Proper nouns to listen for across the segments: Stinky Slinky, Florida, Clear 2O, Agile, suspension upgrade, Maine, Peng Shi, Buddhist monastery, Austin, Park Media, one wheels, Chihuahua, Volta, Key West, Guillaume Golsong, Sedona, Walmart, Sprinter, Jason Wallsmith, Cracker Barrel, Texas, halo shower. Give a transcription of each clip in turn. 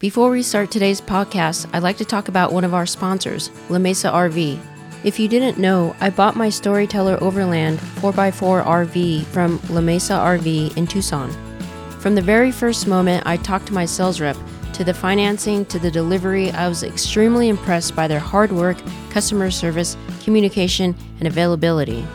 Before we start today's podcast, I'd like to talk about one of our sponsors, La Mesa RV. If you didn't know, I bought my Storyteller Overland 4x4 RV from La Mesa RV in Tucson. From the very first moment I talked to my sales rep, to the financing, to the delivery, I was extremely impressed by their hard work, customer service, communication, and availability.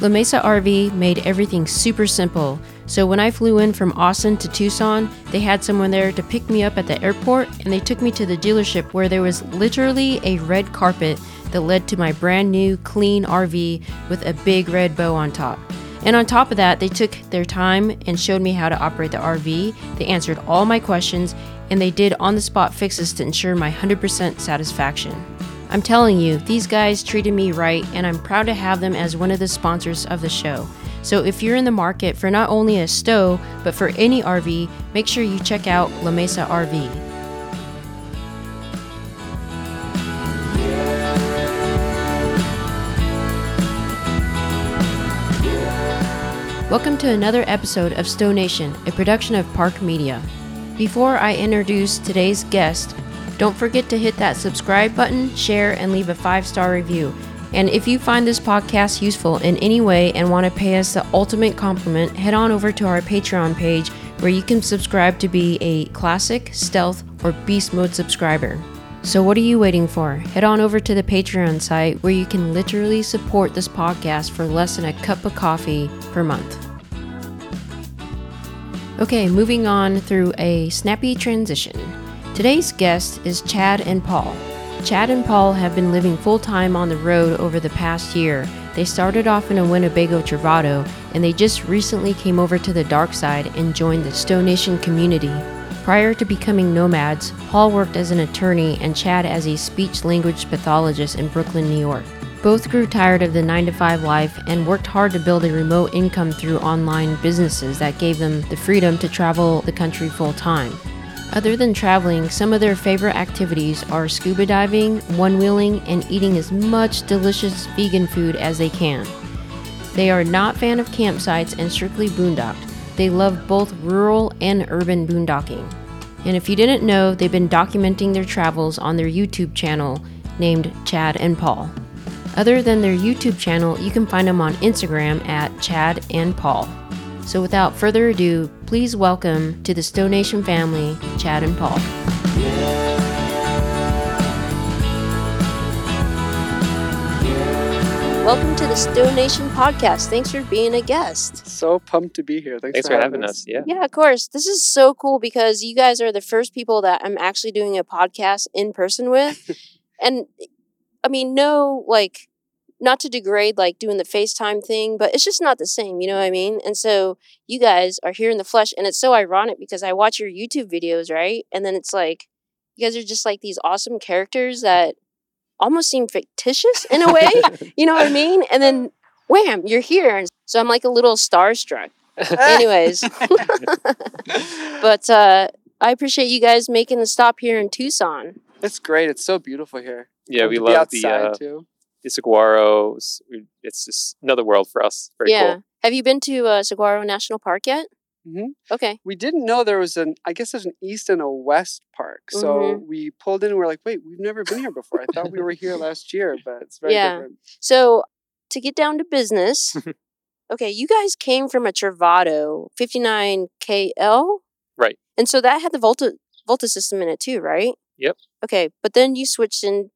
La Mesa RV made everything super simple, so when I flew in from Austin to Tucson, they had someone there to pick me up at the airport, and they took me to the dealership where there was literally a red carpet that led to my brand new clean RV with a big red bow on top. And on top of that, they took their time and showed me how to operate the RV, they answered all my questions, and they did on-the-spot fixes to ensure my 100% satisfaction. I'm telling you, these guys treated me right, and I'm proud to have them as one of the sponsors of the show. So if you're in the market for not only a stow, but for any RV, make sure you check out La Mesa RV. Welcome to another episode of Stow Nation, a production of Park Media. Before I introduce today's guest, don't forget to hit that subscribe button, share, and leave a 5-star review. And if you find this podcast useful in any way and want to pay us the ultimate compliment, head on over to our Patreon page where you can subscribe to be a classic, stealth, or beast mode subscriber. So what are you waiting for? Head on over to the Patreon site where you can literally support this podcast for less than a cup of coffee per month. Okay, moving on through a snappy transition. Today's guest is Chad and Paul. Chad and Paul have been living full-time on the road over the past year. They started off in a Winnebago Travato, and they just recently came over to the dark side and joined the Stow Nation community. Prior to becoming nomads, Paul worked as an attorney and Chad as a speech-language pathologist in Brooklyn, New York. Both grew tired of the 9-to-5 life and worked hard to build a remote income through online businesses that gave them the freedom to travel the country full-time. Other than traveling, some of their favorite activities are scuba diving, one-wheeling, and eating as much delicious vegan food as they can. They are not fan of campsites and strictly boondocked. They love both rural and urban boondocking. And if you didn't know, they've been documenting their travels on their YouTube channel named Chad and Paul. Other than their YouTube channel, you can find them on Instagram at Chad and Paul. So without further ado, please welcome to the Stow Nation family, Chad and Paul. Welcome to the Stow Nation podcast. Thanks for being a guest. So pumped to be here. Thanks for having us. Yeah, of course. This is so cool because you guys are the first people that I'm actually doing a podcast in person with. And I mean, not to degrade, doing the FaceTime thing, but it's just not the same, you know what I mean? And so you guys are here in the flesh, and it's so ironic because I watch your YouTube videos, right? And then it's like, you guys are just like these awesome characters that almost seem fictitious in a way, you know what I mean? And then, wham, you're here. And so I'm like a little starstruck. Anyways. But I appreciate you guys making the stop here in Tucson. It's great. It's so beautiful here. Yeah, we love the outside, too. Saguaro, it's just another world for us. Very cool. Have you been to Saguaro National Park yet? Mm-hmm. Okay. We didn't know there was there's an east and a west park. So we pulled in and we're like, wait, we've never been here before. I thought we were here last year, but it's very different. So to get down to business, okay, you guys came from a Travato 59KL? Right. And so that had the Volta system in it too, right? Yep. Okay, but then you switched to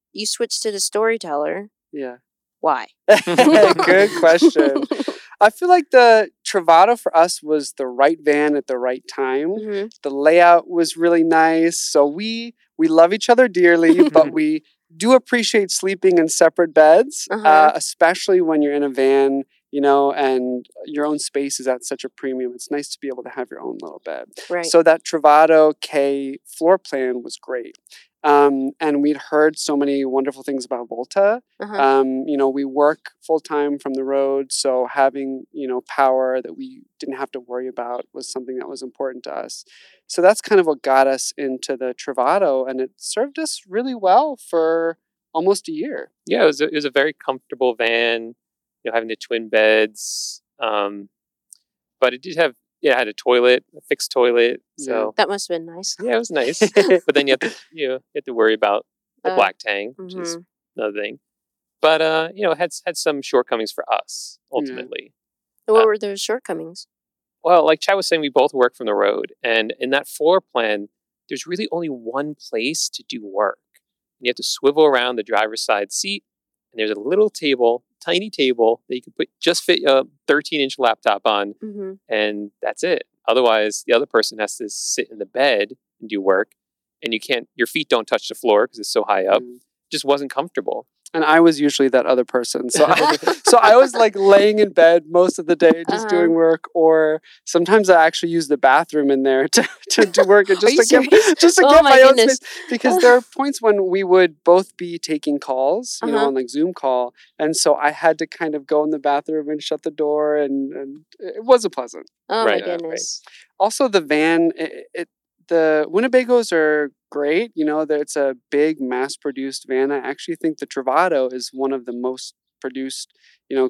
the Storyteller. Yeah. Why? Good question. I feel like the Travato for us was the right van at the right time. Mm-hmm. The layout was really nice. So we love each other dearly, but we do appreciate sleeping in separate beds, especially when you're in a van, you know, and your own space is at such a premium. It's nice to be able to have your own little bed. Right. So that Travato K floor plan was great. And we'd heard so many wonderful things about Volta. We work full time from the road. So having, power that we didn't have to worry about was something that was important to us. So that's kind of what got us into the Travato, and it served us really well for almost a year. Yeah. It was a very comfortable van, having the twin beds. But it did have Yeah, I had a toilet, a fixed toilet. So that must have been nice. Yeah, it was nice. But then you have to worry about the black tank, which is another thing. But it had some shortcomings for us ultimately. Mm. What were those shortcomings? Well, like Chad was saying, we both work from the road, and in that floor plan, there's really only one place to do work. And you have to swivel around the driver's side seat, and there's a little table, tiny table that you can fit a 13-inch laptop on, and that's it. Otherwise, the other person has to sit in the bed and do work, and you can't. Your feet don't touch the floor because it's so high up. Mm. Just wasn't comfortable. And I was usually that other person. So I was like laying in bed most of the day just doing work, or sometimes I actually use the bathroom in there to do work and just to get my own space. Because there are points when we would both be taking calls, on like Zoom call. And so I had to kind of go in the bathroom and shut the door, and it wasn't pleasant. Oh, my goodness. Right. Also, the van, the Winnebagos are great. It's a big mass-produced van. I actually think the Travato is one of the most produced,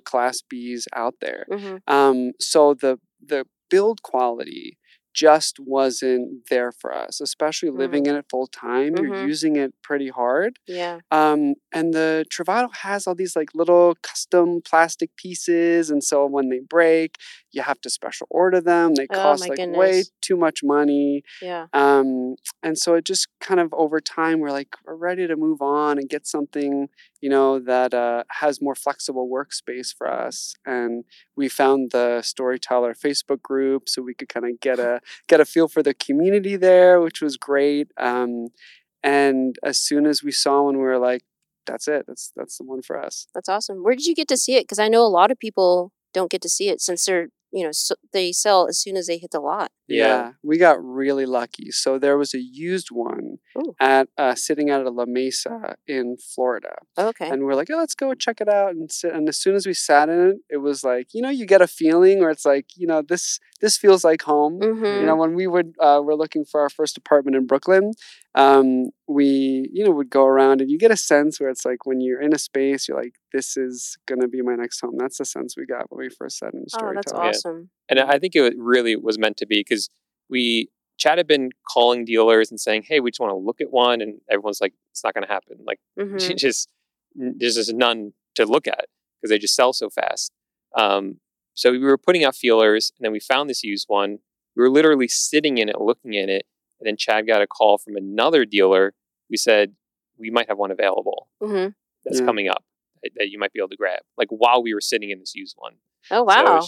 Class Bs out there. Mm-hmm. So the build quality just wasn't there for us, especially living in it full time. Mm-hmm. You're using it pretty hard. Yeah. And the Travato has all these like little custom plastic pieces. And so when they break, you have to special order them. They cost way too much money. Yeah. And so it just kind of over time, we're ready to move on and get something, that has more flexible workspace for us. And we found the Storyteller Facebook group so we could kind of get a feel for the community there, which was great. And as soon as we saw one, we were like, that's it. That's the one for us. That's awesome. Where did you get to see it? Because I know a lot of people don't get to see it since they're, they sell as soon as they hit the lot. Yeah, we got really lucky. So there was a used one sitting out at La Mesa in Florida. Okay. And we're like, let's go check it out and sit. And as soon as we sat in it, it was like, you get a feeling where it's like, this feels like home. Mm-hmm. When we were looking for our first apartment in Brooklyn, we, would go around and you get a sense where it's like when you're in a space, you're like, this is going to be my next home. That's the sense we got when we first sat in the Storyteller. Oh, that's awesome. Yeah. And I think it really was meant to be because Chad had been calling dealers and saying, hey, we just want to look at one. And everyone's like, it's not going to happen. Like, there's just none to look at because they just sell so fast. So we were putting out feelers, and then we found this used one. We were literally sitting in it, looking at it. And then Chad got a call from another dealer who said, we might have one available that's coming up that you might be able to grab. Like while we were sitting in this used one. Oh, wow.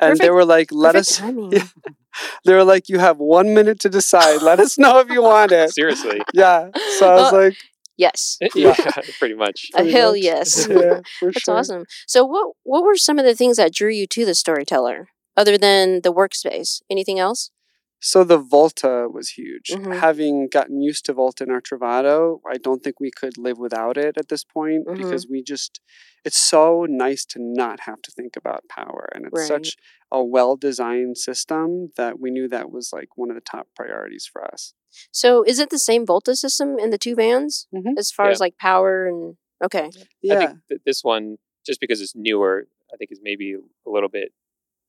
So they were like, they were like, you have 1 minute to decide. Let us know if you want it. Seriously. Yeah. So I was like. Yes. Yeah, pretty much. Yes. Yeah, that's sure. Awesome. So what were some of the things that drew you to the Storyteller other than the workspace? Anything else? So the Volta was huge. Mm-hmm. Having gotten used to Volta in our Travato, I don't think we could live without it at this point because it's so nice to not have to think about power. And it's such a well-designed system that we knew that was like one of the top priorities for us. So is it the same Volta system in the two vans as far as like power and... Okay. Yeah. I think this one, just because it's newer, I think is maybe a little bit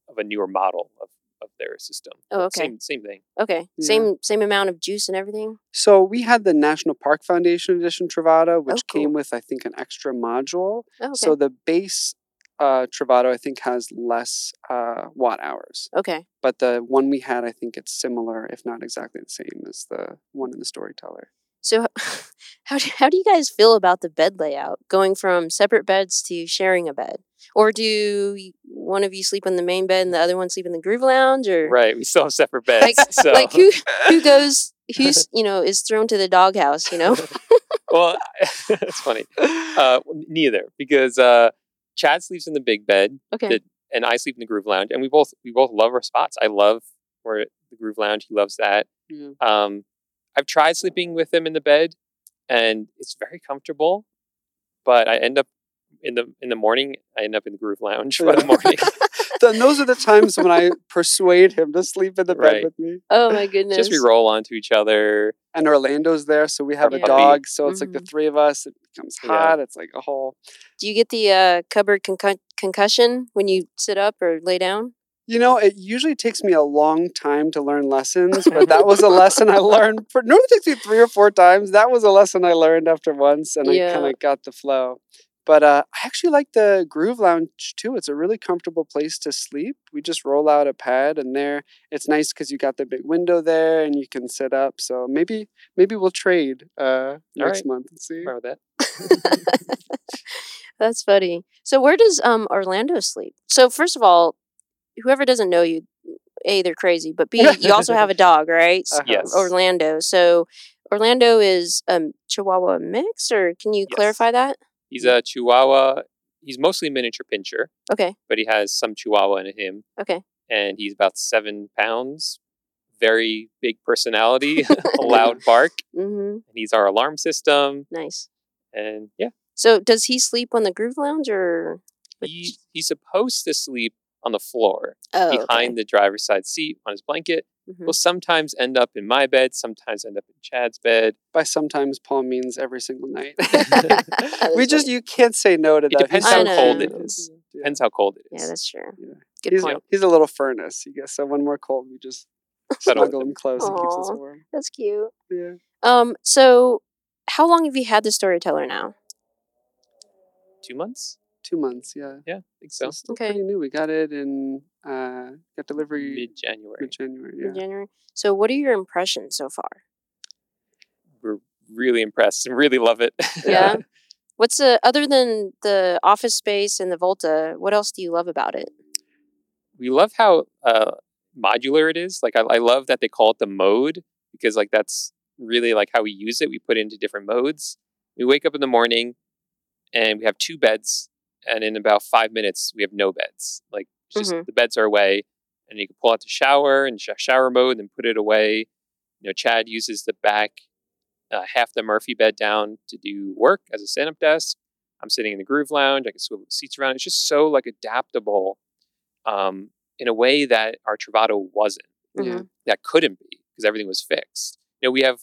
of a newer model of their system. Oh, okay. Same thing. Okay. Yeah. Same amount of juice and everything? So we had the National Park Foundation Edition Travato, which came with, I think, an extra module. Oh, okay. So the base Travato, I think, has less watt hours. Okay. But the one we had, I think it's similar, if not exactly the same as the one in the Storyteller. So how do you guys feel about the bed layout, going from separate beds to sharing a bed? Or do one of you sleep in the main bed and the other one sleep in the groove lounge? Or right, we still have separate beds. Like who goes, who's, is thrown to the doghouse, Well, that's funny. Neither, because Chad sleeps in the big bed and I sleep in the groove lounge. And we both love our spots. I love the groove lounge. He loves that. Mm. I've tried sleeping with him in the bed, and it's very comfortable, but I end up in the morning, I end up in the groove lounge by the morning. Then those are the times when I persuade him to sleep in the bed with me. Oh my goodness. Just we roll onto each other. And Orlando's there, so we have a dog, so it's like the three of us. It becomes hot. Yeah. It's like a whole... Do you get the cupboard concussion when you sit up or lay down? You know, it usually takes me a long time to learn lessons, but that was a lesson I learned. Normally it takes me 3 or 4 times. That was a lesson I learned after once, and I kind of got the flow. But I actually like the Groove Lounge, too. It's a really comfortable place to sleep. We just roll out a pad, and there it's nice because you got the big window there, and you can sit up. So maybe we'll trade next month and see. Borrow that. That's funny. So where does Orlando sleep? So first of all, whoever doesn't know you, A, they're crazy, but B, you also have a dog, right? So, yes. Orlando. So Orlando is a Chihuahua mix, or can you clarify that? He's a Chihuahua. He's mostly miniature pincher. Okay. But he has some Chihuahua in him. Okay. And he's about 7 pounds. Very big personality. A loud bark. Mm-hmm. And he's our alarm system. Nice. And yeah. So does he sleep on the Groove Lounge, or? He's supposed to sleep on the floor, behind the driver's side seat on his blanket. Mm-hmm. Will sometimes end up in my bed, sometimes end up in Chad's bed. By sometimes, Paul means every single night. You can't say no to that. It depends how cold it is. Yeah. Depends how cold it is. Yeah, that's true. Yeah. Good point. He's a little furnace, I guess. So when we're cold, we just snuggle him close and keeps us warm. That's cute. Yeah. So how long have you had the Storyteller now? 2 months? 2 months, yeah. Yeah, I think so. It's still pretty new. We got it in got delivery mid-January. Mid-January. So what are your impressions so far? We're really impressed and really love it. Yeah. What's other than the office space and the Volta, what else do you love about it? We love how modular it is. Like I love that they call it the mode, because like that's really like how we use it. We put it into different modes. We wake up in the morning and we have 2 beds. And in about 5 minutes, we have no beds. Like, just the beds are away. And you can pull out the shower and shower mode and then put it away. You know, Chad uses the back, half the Murphy bed down to do work as a stand-up desk. I'm sitting in the Groove Lounge. I can swivel the seats around. It's just so, like, adaptable in a way that our Travato wasn't. Mm-hmm. That couldn't be because everything was fixed. You know, we have a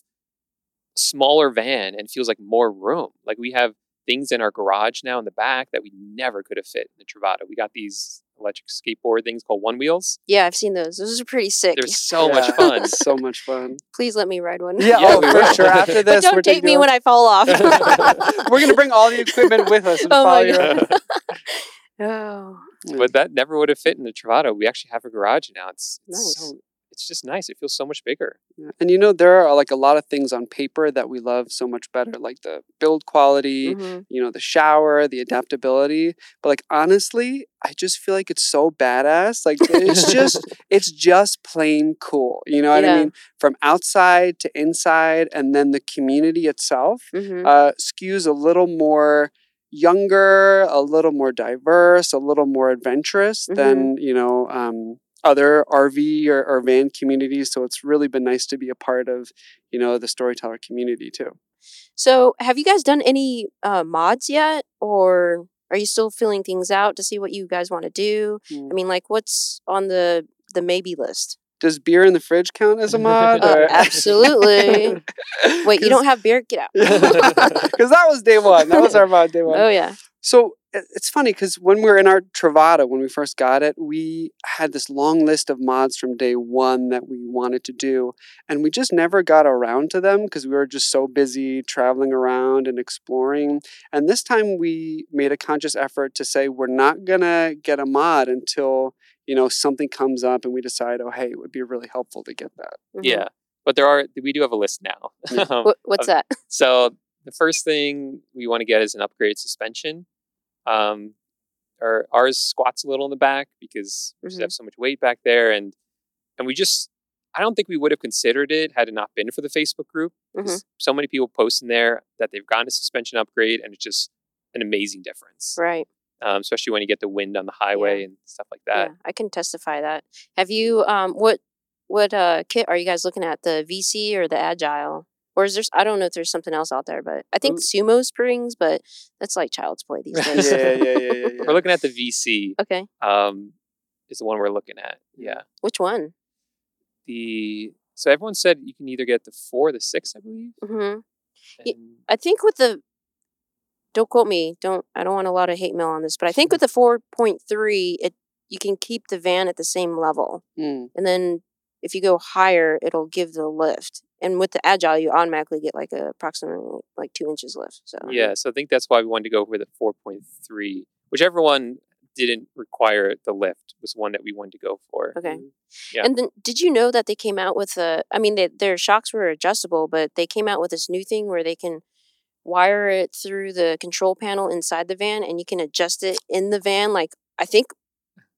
smaller van and feels like more room. Like, we have things in our garage now in the back that we never could have fit in the Travato. We got these electric skateboard things called one wheels. Yeah, I've seen those. Those are pretty sick. They're so much fun. So much fun. Please let me ride one. Yeah, for sure. After this, but don't take me when I fall off. We're going to bring all the equipment with us and follow you around. Oh. But that never would have fit in the Travato. We actually have a garage now. It's just nice. It feels so much bigger. Yeah. And you know, there are like a lot of things on paper that we love so much better, like the build quality, you know, the shower, the adaptability. But like, honestly, I just feel like it's so badass. Like it's just plain cool. You know what I mean? From outside to inside. And then the community itself skews a little more younger, a little more diverse, a little more adventurous than, you know, other RV or van communities. So it's really been nice to be a part of, you know, the Storyteller community too. So have you guys done any mods yet? Or are you still filling things out to see what you guys want to do? I mean, like, what's on the maybe list? Does beer in the fridge count as a mod? Absolutely. Wait, you don't have beer? Get out. Because that was day one. That was our mod day one. Oh, yeah. So it's funny because when we were in our Travato, when we first got it, we had this long list of mods from day one that we wanted to do. And we just never got around to them because we were just so busy traveling around and exploring. And this time we made a conscious effort to say, we're not going to get a mod until, you know, something comes up and we decide, oh, hey, it would be really helpful to get that. Mm-hmm. Yeah. But we do have a list now. What's that? So the first thing we want to get is an upgraded suspension. Ours squats a little in the back because we just have so much weight back there. And we just, I don't think we would have considered it had it not been for the Facebook group. So many people post in there that they've gotten a suspension upgrade, and it's just an amazing difference. Right. Especially when you get the wind on the highway and stuff like that. Yeah, I can testify that. Have you, what kit are you guys looking at? The VC or the Agile? Or is there, I don't know if there's something else out there, but I think Sumo Springs, but that's like child's play these days. Yeah. We're looking at the VC. Okay. Is the one we're looking at. Yeah. Which one? So everyone said you can either get the 4 or the 6, I believe. I think with the, don't quote me, I don't want a lot of hate mail on this, but I think with the 4.3, it you can keep the van at the same level. Mm. And then if you go higher, it'll give the lift. And with the Agile, you automatically get like approximately like 2 inches lift. So yeah, so I think that's why we wanted to go with a 4.3. Whichever one didn't require the lift was one that we wanted to go for. Okay. Yeah. And then did you know that they came out with a, I mean, their shocks were adjustable, but they came out with this new thing where they can wire it through the control panel inside the van and you can adjust it in the van. Like, I think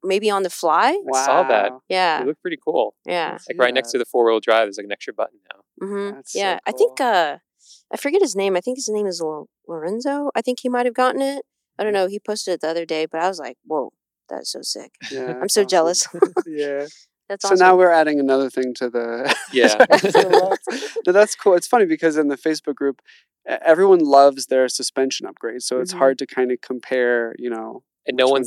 maybe on the fly. Wow. I saw that. Yeah. It looked pretty cool. Yeah. Like right next to the 4-wheel drive, there's like an extra button now. Mm-hmm. That's so cool. I think, I forget his name. I think his name is Lorenzo. I think he might've gotten it. I don't know. He posted it the other day, but I was like, whoa, that's so sick. Yeah, I'm so jealous. Yeah. That's awesome. So now we're adding another thing to the... Yeah. No, that's cool. It's funny because in the Facebook group, everyone loves their suspension upgrades. So it's hard to kind of compare, you know... And no one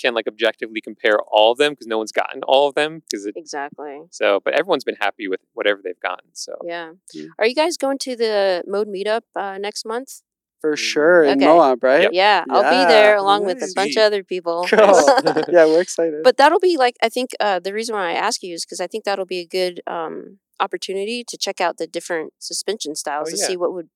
can like objectively compare all of them because no one's gotten all of them. Exactly. So, but everyone's been happy with whatever they've gotten. So yeah. Mm-hmm. Are you guys going to the Mode meetup next month? For sure, in Moab, right? Yep. Yeah, I'll be there along with a bunch of other people. Cool. Yeah, we're excited. But that'll be like, I think the reason why I ask you is because I think that'll be a good opportunity to check out the different suspension styles to see what would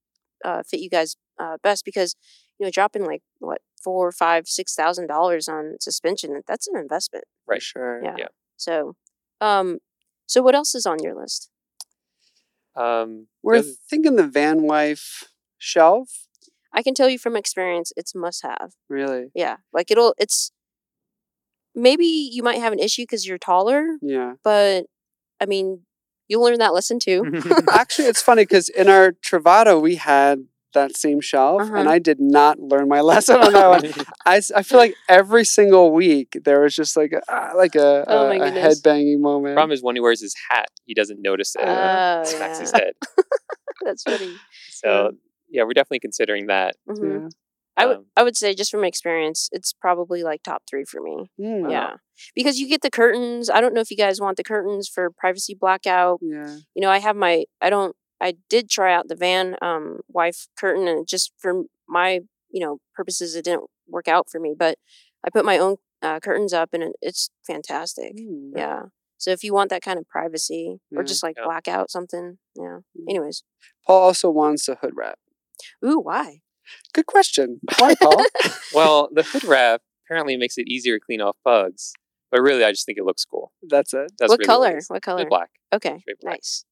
fit you guys best. Because, you know, dropping like, what, $4,000-$6,000 on suspension, that's an investment. Right, sure. Yeah. So, so what else is on your list? We're thinking the van life shelf. I can tell you from experience, it's must-have. Really? Yeah. Like, it's... Maybe you might have an issue because you're taller. Yeah. But, I mean, you'll learn that lesson, too. Actually, it's funny because in our Travato, we had that same shelf, and I did not learn my lesson on that one. I feel like every single week, there was just a head-banging moment. The problem is when he wears his hat, he doesn't notice it. Smacks his head. That's funny. So... Yeah, we're definitely considering that. Mm-hmm. Yeah. I would say just from experience, it's probably like top 3 for me. Mm. Yeah. Because you get the curtains. I don't know if you guys want the curtains for privacy blackout. Yeah. You know, I did try out the van wife curtain, and just for my, you know, purposes, it didn't work out for me, but I put my own curtains up and it's fantastic. Mm. Yeah. So if you want that kind of privacy or just like blackout something. Yeah. Anyways. Paul also wants a hood wrap. Ooh, why? Good question. Why, Paul? Well, the hood wrap apparently makes it easier to clean off bugs. But really, I just think it looks cool. That's it. That's what color? What color? Black. Okay. Black. Nice.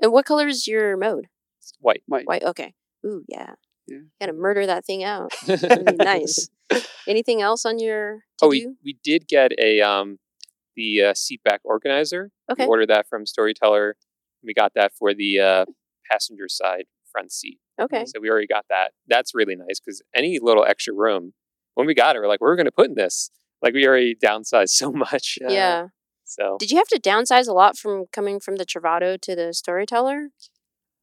And what color is your mode? White. White. Okay. Ooh, yeah. Gotta murder that thing out. That'd be nice. Anything else on your to-do? Oh, we did get a the seat back organizer. Okay. We ordered that from Storyteller. We got that for the passenger side front seat. Okay. So we already got that. That's really nice because any little extra room, when we got it, we're like, we're going to put in this. Like, we already downsized so much. Yeah. So did you have to downsize a lot from coming from the Travato to the Storyteller?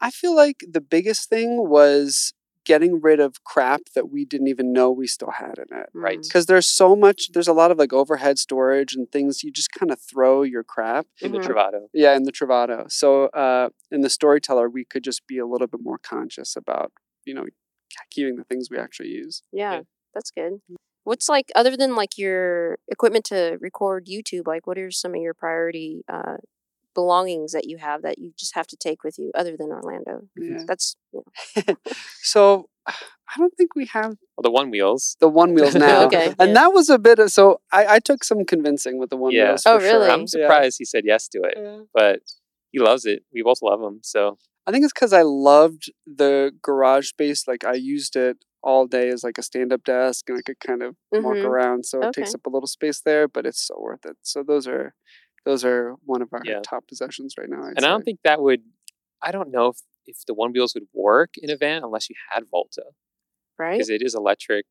I feel like the biggest thing was getting rid of crap that we didn't even know we still had in it. Right. Because there's a lot of like overhead storage and things. You just kind of throw your crap. In the Travato. Yeah, in the Travato. So in the Storyteller, we could just be a little bit more conscious about, you know, keeping the things we actually use. Yeah, that's good. What's like, other than like your equipment to record YouTube, like what are some of your priority belongings that you have that you just have to take with you other than Orlando? Yeah. That's So I don't think we have the one wheels. The one wheels now. Okay. And that was a bit of I took some convincing with the one wheels. Oh, really? Sure. I'm surprised he said yes to it. Yeah. But he loves it. We both love him. So I think it's because I loved the garage space. Like I used it all day as like a stand-up desk and I could kind of walk around. So it takes up a little space there, but it's so worth it. So those are one of our top possessions right now. I don't think that would... I don't know if the one wheels would work in a van unless you had Volta. Right. Because it is electric.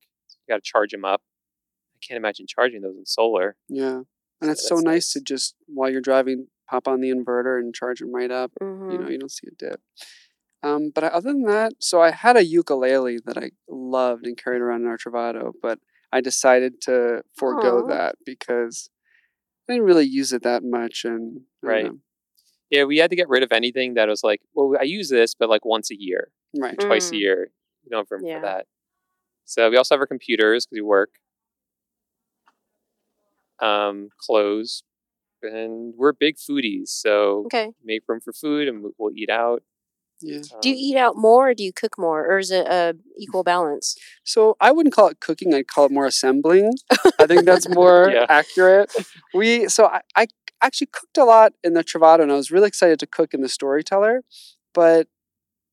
You got to charge them up. I can't imagine charging those in solar. Yeah. And it's so nice to just, while you're driving, pop on the inverter and charge them right up. Mm-hmm. You know, you don't see a dip. But other than that, so I had a ukulele that I loved and carried around in our Travato, but I decided to forego that because... I didn't really use it that much. And right. Yeah, we had to get rid of anything that was like, well, I use this, but like once a year. Right. Twice a year. You don't have room for that. So we also have our computers because we work. clothes. And we're big foodies, so make room for food and we'll eat out. Yeah. Do you eat out more or do you cook more? Or is it an equal balance? So I wouldn't call it cooking. I'd call it more assembling. I think that's more accurate. So I actually cooked a lot in the Travato, and I was really excited to cook in the Storyteller. But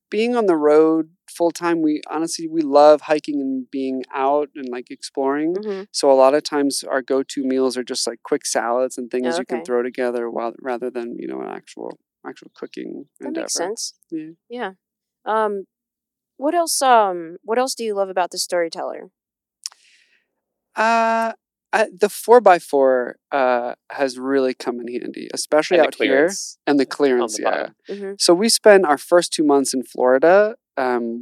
being on the road full time, we love hiking and being out and like exploring. Mm-hmm. So a lot of times our go-to meals are just like quick salads and things you can throw together rather than, you know, an actual cooking endeavor. That makes sense. Yeah. What else do you love about the Storyteller? The 4x4 has really come in handy, especially out here. And the clearance, Mm-hmm. So we spent our first 2 months in Florida,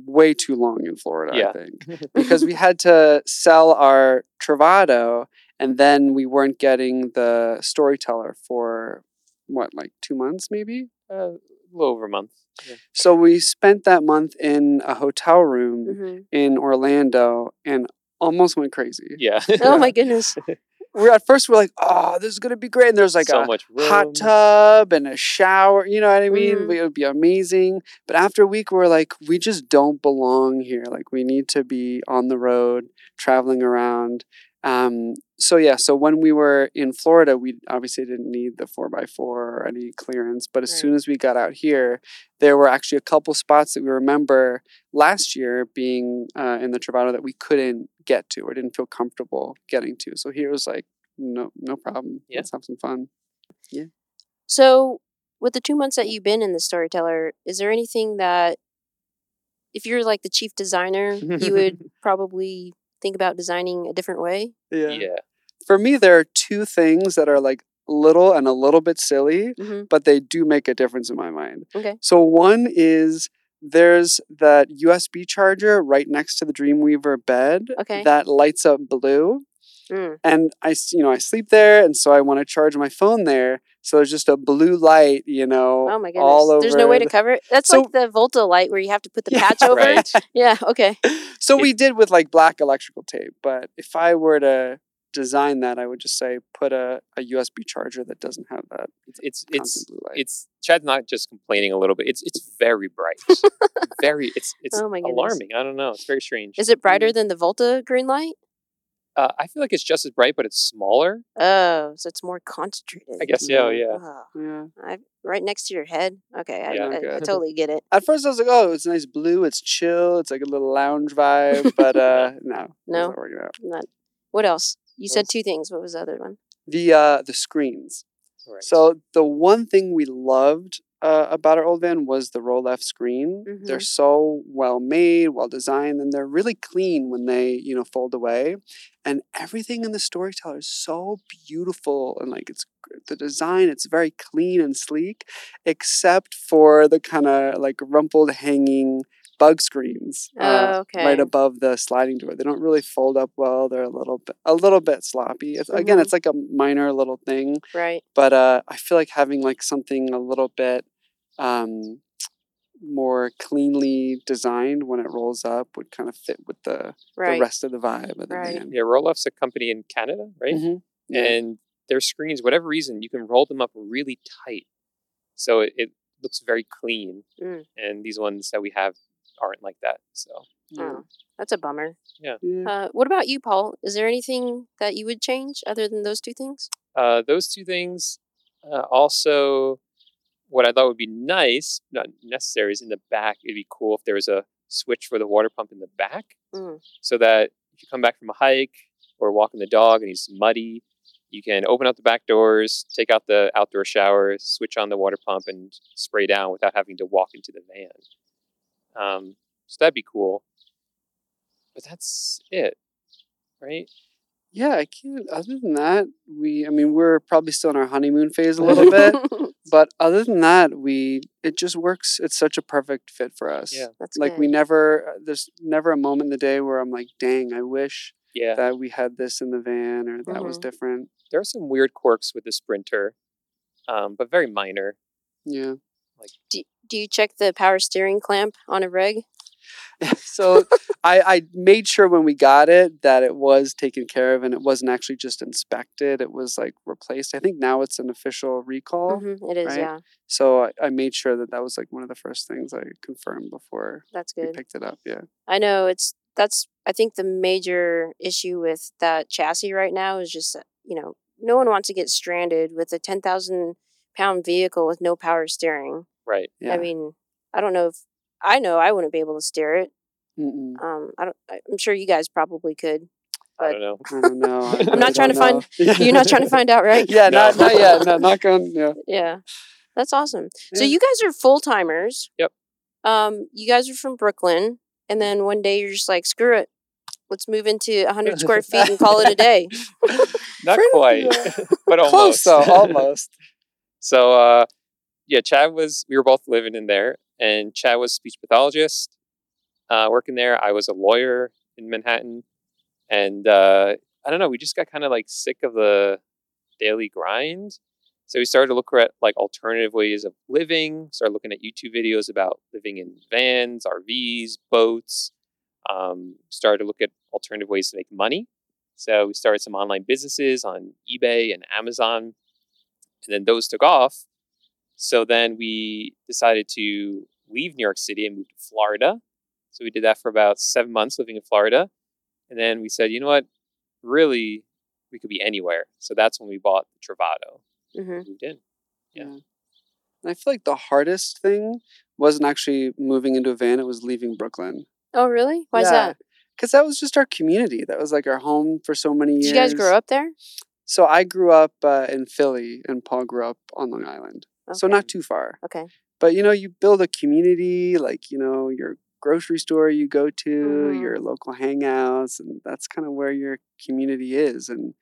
way too long in Florida, I think. Because we had to sell our Travato, and then we weren't getting the Storyteller for, what, like 2 months maybe? A little over a month. Yeah. So we spent that month in a hotel room in Orlando, and almost went crazy. Oh my goodness. At first we're like, oh, this is gonna be great, and there's like so a hot tub and a shower, you know what I mean? It would be amazing. But after a week we're like, we just don't belong here. Like, we need to be on the road, traveling around. So when we were in Florida, we obviously didn't need the 4x4 or any clearance. But as soon as we got out here, there were actually a couple spots that we remember last year being in the Travato that we couldn't get to or didn't feel comfortable getting to. So here was like, no problem. Yeah. Let's have some fun. Yeah. So with the 2 months that you've been in the Storyteller, is there anything that, if you're like the chief designer, you would probably think about designing a different way? Yeah. For me, there are two things that are like little and a little bit silly, but they do make a difference in my mind. Okay. So one is there's that USB charger right next to the Dreamweaver bed that lights up blue. And I sleep there, and so I want to charge my phone there. So there's just a blue light, you know, oh my goodness, all over. There's no way to cover it. That's so, like the Volta light where you have to put the patch over. Right. Yeah. Okay. So we did with like black electrical tape, but if I were to design that, I would just say put a USB charger that doesn't have that. It's blue light. It's Chad's not just complaining a little bit. It's very bright. It's oh my goodness, alarming. I don't know. It's very strange. Is it brighter than the Volta green light? I feel like it's just as bright, but it's smaller. Oh, so it's more concentrated. I guess so, yeah. Right next to your head? Okay, I totally get it. At first I was like, oh, it's nice blue, it's chill, it's like a little lounge vibe, but no, it's not working out. Not. What else? You said two things. What was the other one? The screens. Right. So the one thing we loved about our old van was the roll left screen. They're so well made, well designed, and they're really clean when they, you know, fold away. And everything in the Storyteller is so beautiful, and like the design, it's very clean and sleek, except for the kind of like rumpled hanging bug screens right above the sliding door. They don't really fold up well. They're a little bit sloppy. Again, it's like a minor little thing. Right. But I feel like having like something a little bit more cleanly designed when it rolls up would kind of fit with the rest of the vibe of the van. Yeah, Roll-Off's a company in Canada, right? Mm-hmm. Yeah. And their screens, whatever reason, you can roll them up really tight. So it looks very clean. And these ones that we have aren't like that. So that's a bummer. What about you, Paul? Is there anything that you would change other than those two things? Also, what I thought would be nice, not necessary, is in the back. It'd be cool if there was a switch for the water pump in the back, so that if you come back from a hike or walking the dog and he's muddy, you can open up the back doors, take out the outdoor shower, switch on the water pump, and spray down without having to walk into the van. So that'd be cool, but that's it, right? Yeah, I can't. Other than that, we're probably still in our honeymoon phase a little bit, but other than that, it just works. It's such a perfect fit for us. Yeah, that's like good. There's never a moment in the day where I'm like, dang, I wish that we had this in the van or that was different. There are some weird quirks with the Sprinter, but very minor. Yeah. Like, do you check the power steering clamp on a reg? So I made sure when we got it that it was taken care of and it wasn't actually just inspected. It was like replaced. I think now it's an official recall. Mm-hmm. It is, right? Yeah. So I made sure that was like one of the first things I confirmed before we picked it up. Yeah. I know I think the major issue with that chassis right now is just, no one wants to get stranded with a 10,000 pound vehicle with no power steering. Right. Yeah. I mean, I don't know if I wouldn't be able to steer it. I'm sure you guys probably could. But I don't know. I'm not trying to find. You're not trying to find out, right? Yeah, no. not yet. No, not going. Yeah. Yeah, that's awesome. Yeah. So you guys are full timers. Yep. You guys are from Brooklyn, and then one day you're just like, screw it, let's move into 100 square feet and call it a day. Not quite, but almost. Close, though, almost. So, Chad was. We were both living in there, and Chad was a speech pathologist. Working there, I was a lawyer in Manhattan, and I don't know. We just got kind of like sick of the daily grind, so we started to look at like alternative ways of living. Started looking at YouTube videos about living in vans, RVs, boats. Started to look at alternative ways to make money. So we started some online businesses on eBay and Amazon, and then those took off. So then we decided to leave New York City and move to Florida. So we did that for about 7 months living in Florida. And then we said, you know what? Really, we could be anywhere. So that's when we bought the Travato. Mm-hmm. Moved in. Yeah. And I feel like the hardest thing wasn't actually moving into a van. It was leaving Brooklyn. Oh, really? Why is that? Because that was just our community. That was like our home for so many years. Did you guys grow up there? So I grew up in Philly and Paul grew up on Long Island. Okay. So not too far. Okay. But, you build a community, like, your grocery store you go to, your local hangouts, and that's kind of where your community is. And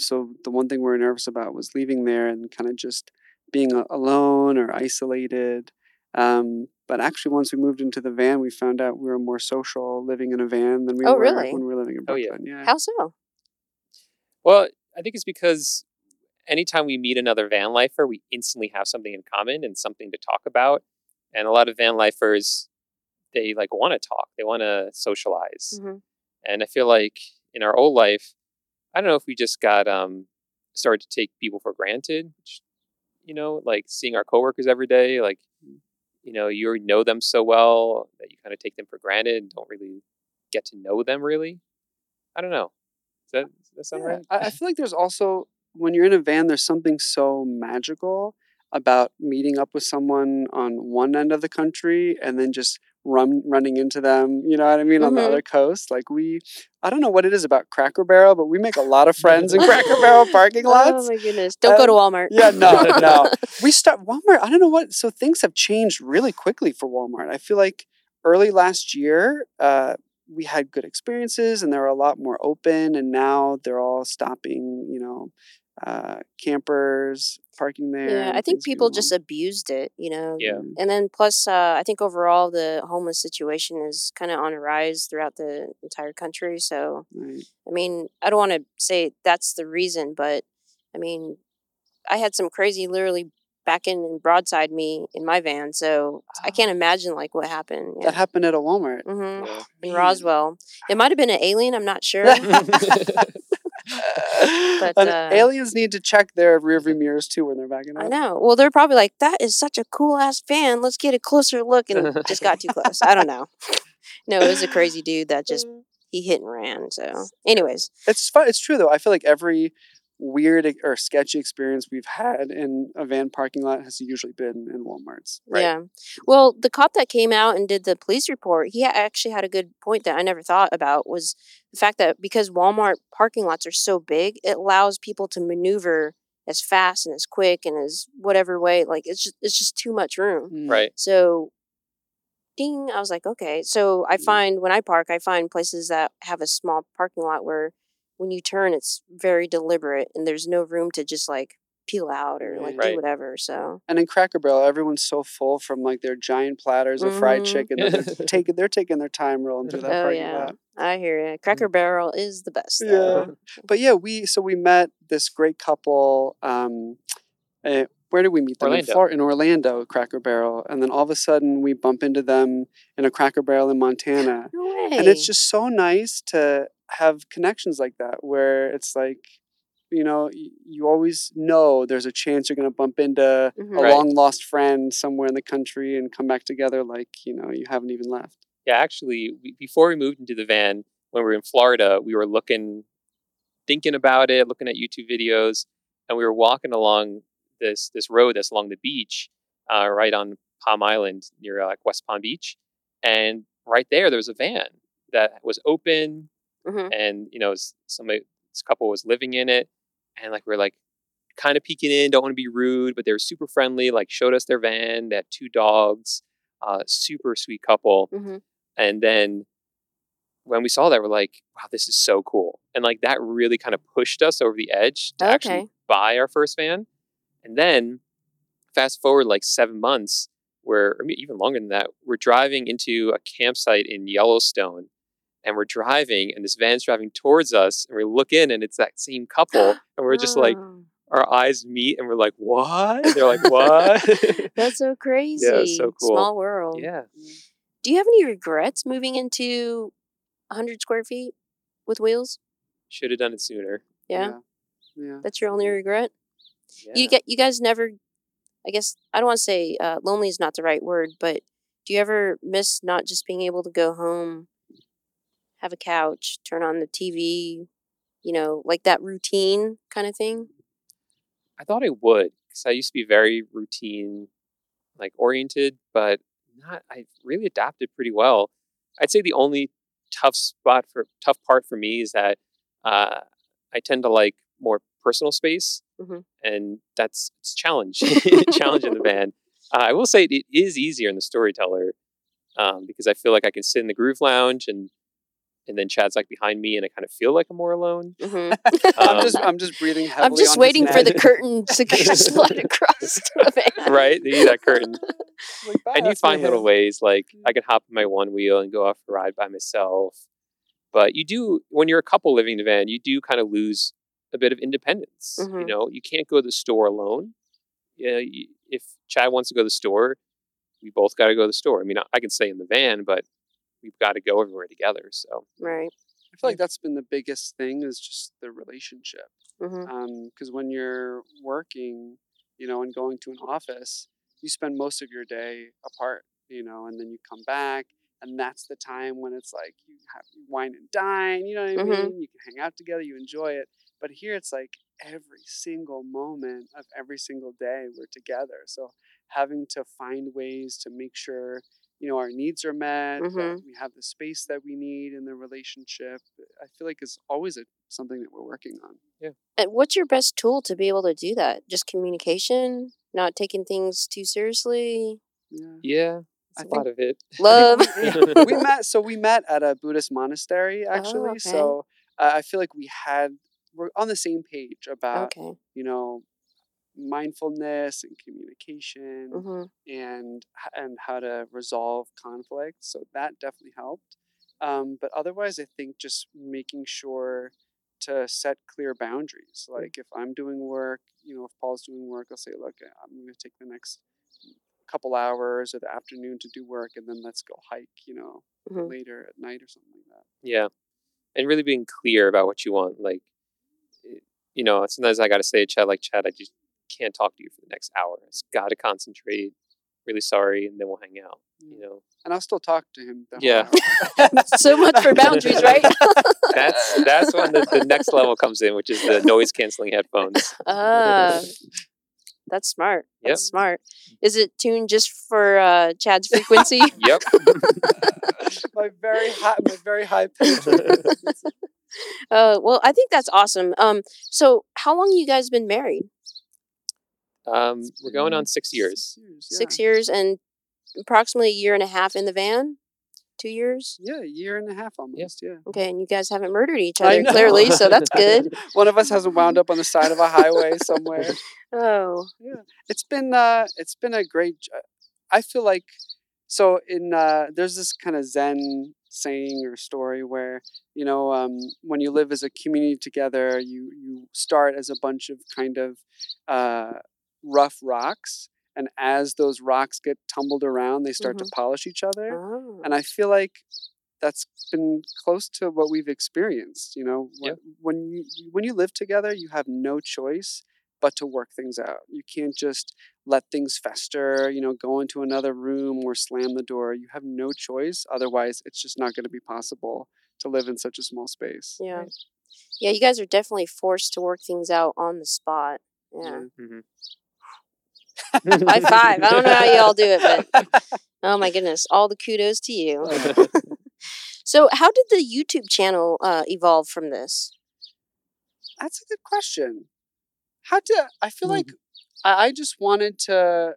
so the one thing we were nervous about was leaving there and kind of just being alone or isolated. But actually, once we moved into the van, we found out we were more social living in a van than we were when we were living in Brooklyn. Yeah. How so? Well, I think it's because anytime we meet another van lifer, we instantly have something in common and something to talk about. And a lot of van lifers, they like want to talk. They want to socialize. Mm-hmm. And I feel like in our old life, I don't know if we just got started to take people for granted, which, like seeing our coworkers every day, like, you already know them so well that you kind of take them for granted and don't really get to know them really. I don't know. Does that sound right? I feel like there's also, when you're in a van, there's something so magical about meeting up with someone on one end of the country and then just running into them, you know what I mean, on the other coast. Like I don't know what it is about Cracker Barrel, but we make a lot of friends in Cracker Barrel parking lots. Oh my goodness. Don't go to Walmart. Yeah, no. We start Walmart. I don't know what. So things have changed really quickly for Walmart. I feel like early last year, we had good experiences and they were a lot more open, and now they're all stopping, campers parking there. Yeah, I think people just abused it, Yeah. And then plus, I think overall the homeless situation is kind of on a rise throughout the entire country. So, right. I mean, I don't want to say that's the reason, but I mean, I had some crazy literally back in and broadside me in my van. So I can't imagine like what happened. Yeah. That happened at a Walmart. Mm-hmm. Yeah. In Roswell. It might've been an alien. I'm not sure. But aliens need to check their rearview mirrors too when they're backing up. I know. Well, they're probably like, that is such a cool ass van. Let's get a closer look, and just got too close. I don't know. No, it was a crazy dude that just he hit and ran. So, anyways, it's fun. It's true though. I feel like every weird or sketchy experience we've had in a van parking lot has usually been in Walmart's. Right? Yeah. Well, the cop that came out and did the police report, he actually had a good point that I never thought about, was the fact that because Walmart parking lots are so big, it allows people to maneuver as fast and as quick and as whatever way. Like it's just too much room. Mm. Right. So ding, I was like, okay. So I find when I park, I find places that have a small parking lot where when you turn, it's very deliberate and there's no room to just like peel out or like do whatever. So, and in Cracker Barrel, everyone's so full from like their giant platters of fried chicken that they're taking their time rolling through that parking lot. I hear you. Cracker Barrel is the best. Though. Yeah, but we met this great couple where did we meet them? Orlando. In Orlando, Cracker Barrel. And then all of a sudden we bump into them in a Cracker Barrel in Montana. No way. And it's just so nice to have connections like that where it's like, you know, you always know there's a chance you're going to bump into a long lost friend somewhere in the country and come back together like, you know, you haven't even left. Yeah, actually, before we moved into the van, when we were in Florida, we were thinking about it, looking at YouTube videos, and we were walking along this road that's along the beach, right on Palm Island near like West Palm Beach. And right there was a van that was open and, you know, this couple was living in it. And like, we're like kind of peeking in, don't want to be rude, but they were super friendly, like showed us their van. They had two dogs, super sweet couple. Mm-hmm. And then when we saw that, we're like, wow, this is so cool. And like, that really kind of pushed us over the edge to actually buy our first van. And then fast forward like 7 months, even longer than that, we're driving into a campsite in Yellowstone. And we're driving, and this van's driving towards us, and we look in, and it's that same couple, and we're just like, our eyes meet, and we're like, what? And they're like, what? That's so crazy. Yeah, so cool. Small world. Yeah. Do you have any regrets moving into 100 square feet with wheels? Should have done it sooner. Yeah. That's your only regret? Yeah. You guys never, I guess, I don't want to say lonely is not the right word, but do you ever miss not just being able to go home, have a couch, turn on the TV, you know, like that routine kind of thing? I thought I would, because I used to be very routine, like oriented, but I really adapted pretty well. I'd say the only tough part for me is that I tend to like more personal space, and it's a challenge in the van. I will say it is easier in the Storyteller because I feel like I can sit in the Groove Lounge and then Chad's like behind me, and I kind of feel like I'm more alone. I'm just breathing heavily. I'm just waiting for the curtain to slide across the van. Right, you need that curtain. Like that, and you find little ways. Like I can hop on my one wheel and go off a ride by myself. But you do, when you're a couple living in the van, you do kind of lose a bit of independence. You know, you can't go to the store alone. Yeah, if Chad wants to go to the store, we both got to go to the store. I mean, I can stay in the van, but we've got to go everywhere together. So, right. I feel like that's been the biggest thing is just the relationship. Because when you're working, you know, and going to an office, you spend most of your day apart, you know, and then you come back, and that's the time when it's like you have wine and dine, you know what I mean? You can hang out together, you enjoy it. But here it's like every single moment of every single day we're together. So having to find ways to make sure, you know, our needs are met, that we have the space that we need in the relationship, I feel like is always something that we're working on. Yeah. And what's your best tool to be able to do that? Just communication, not taking things too seriously? Yeah. I think a lot of it. Love. We met at a Buddhist monastery, actually. Oh, okay. So I feel like we're on the same page about, you know, mindfulness and communication and how to resolve conflict. So that definitely helped. But otherwise, I think just making sure to set clear boundaries. Like if I'm doing work, you know, if Paul's doing work, I'll say, look, I'm going to take the next couple hours or the afternoon to do work, and then let's go hike, you know, later at night or something like that. Yeah. And really being clear about what you want. Like, you know, sometimes I got to say to Chad, like, Chad, I just can't talk to you for the next hour. It's got to concentrate. Really sorry, and then we'll hang out. You know, and I'll still talk to him. Yeah. So much for boundaries, right? That's when the next level comes in, which is the noise canceling headphones. That's smart. Yep. That's smart. Is it tuned just for Chad's frequency? Yep. my very high pitch. Well, I think that's awesome. So how long have you guys been married? We're going on 6 years. 6 years and approximately a year and a half in the van? 2 years? Yeah, a year and a half almost, yeah. Okay, and you guys haven't murdered each other, clearly, so that's good. One of us hasn't wound up on the side of a highway somewhere. Oh. Yeah. It's been a great... I feel like... So in there's this kind of Zen saying or story where, you know, when you live as a community together, you start as a bunch of kind of rough rocks. And as those rocks get tumbled around, they start to polish each other. Oh. And I feel like that's been close to what we've experienced. You know, when you live together, you have no choice but to work things out. You can't just let things fester, you know, go into another room or slam the door. You have no choice. Otherwise, it's just not going to be possible to live in such a small space. Yeah. Right? Yeah, you guys are definitely forced to work things out on the spot. Yeah. Mm-hmm. High five. I don't know how you all do it, but oh my goodness, all the kudos to you. So how did the YouTube channel evolve from this? That's a good question. I just wanted to,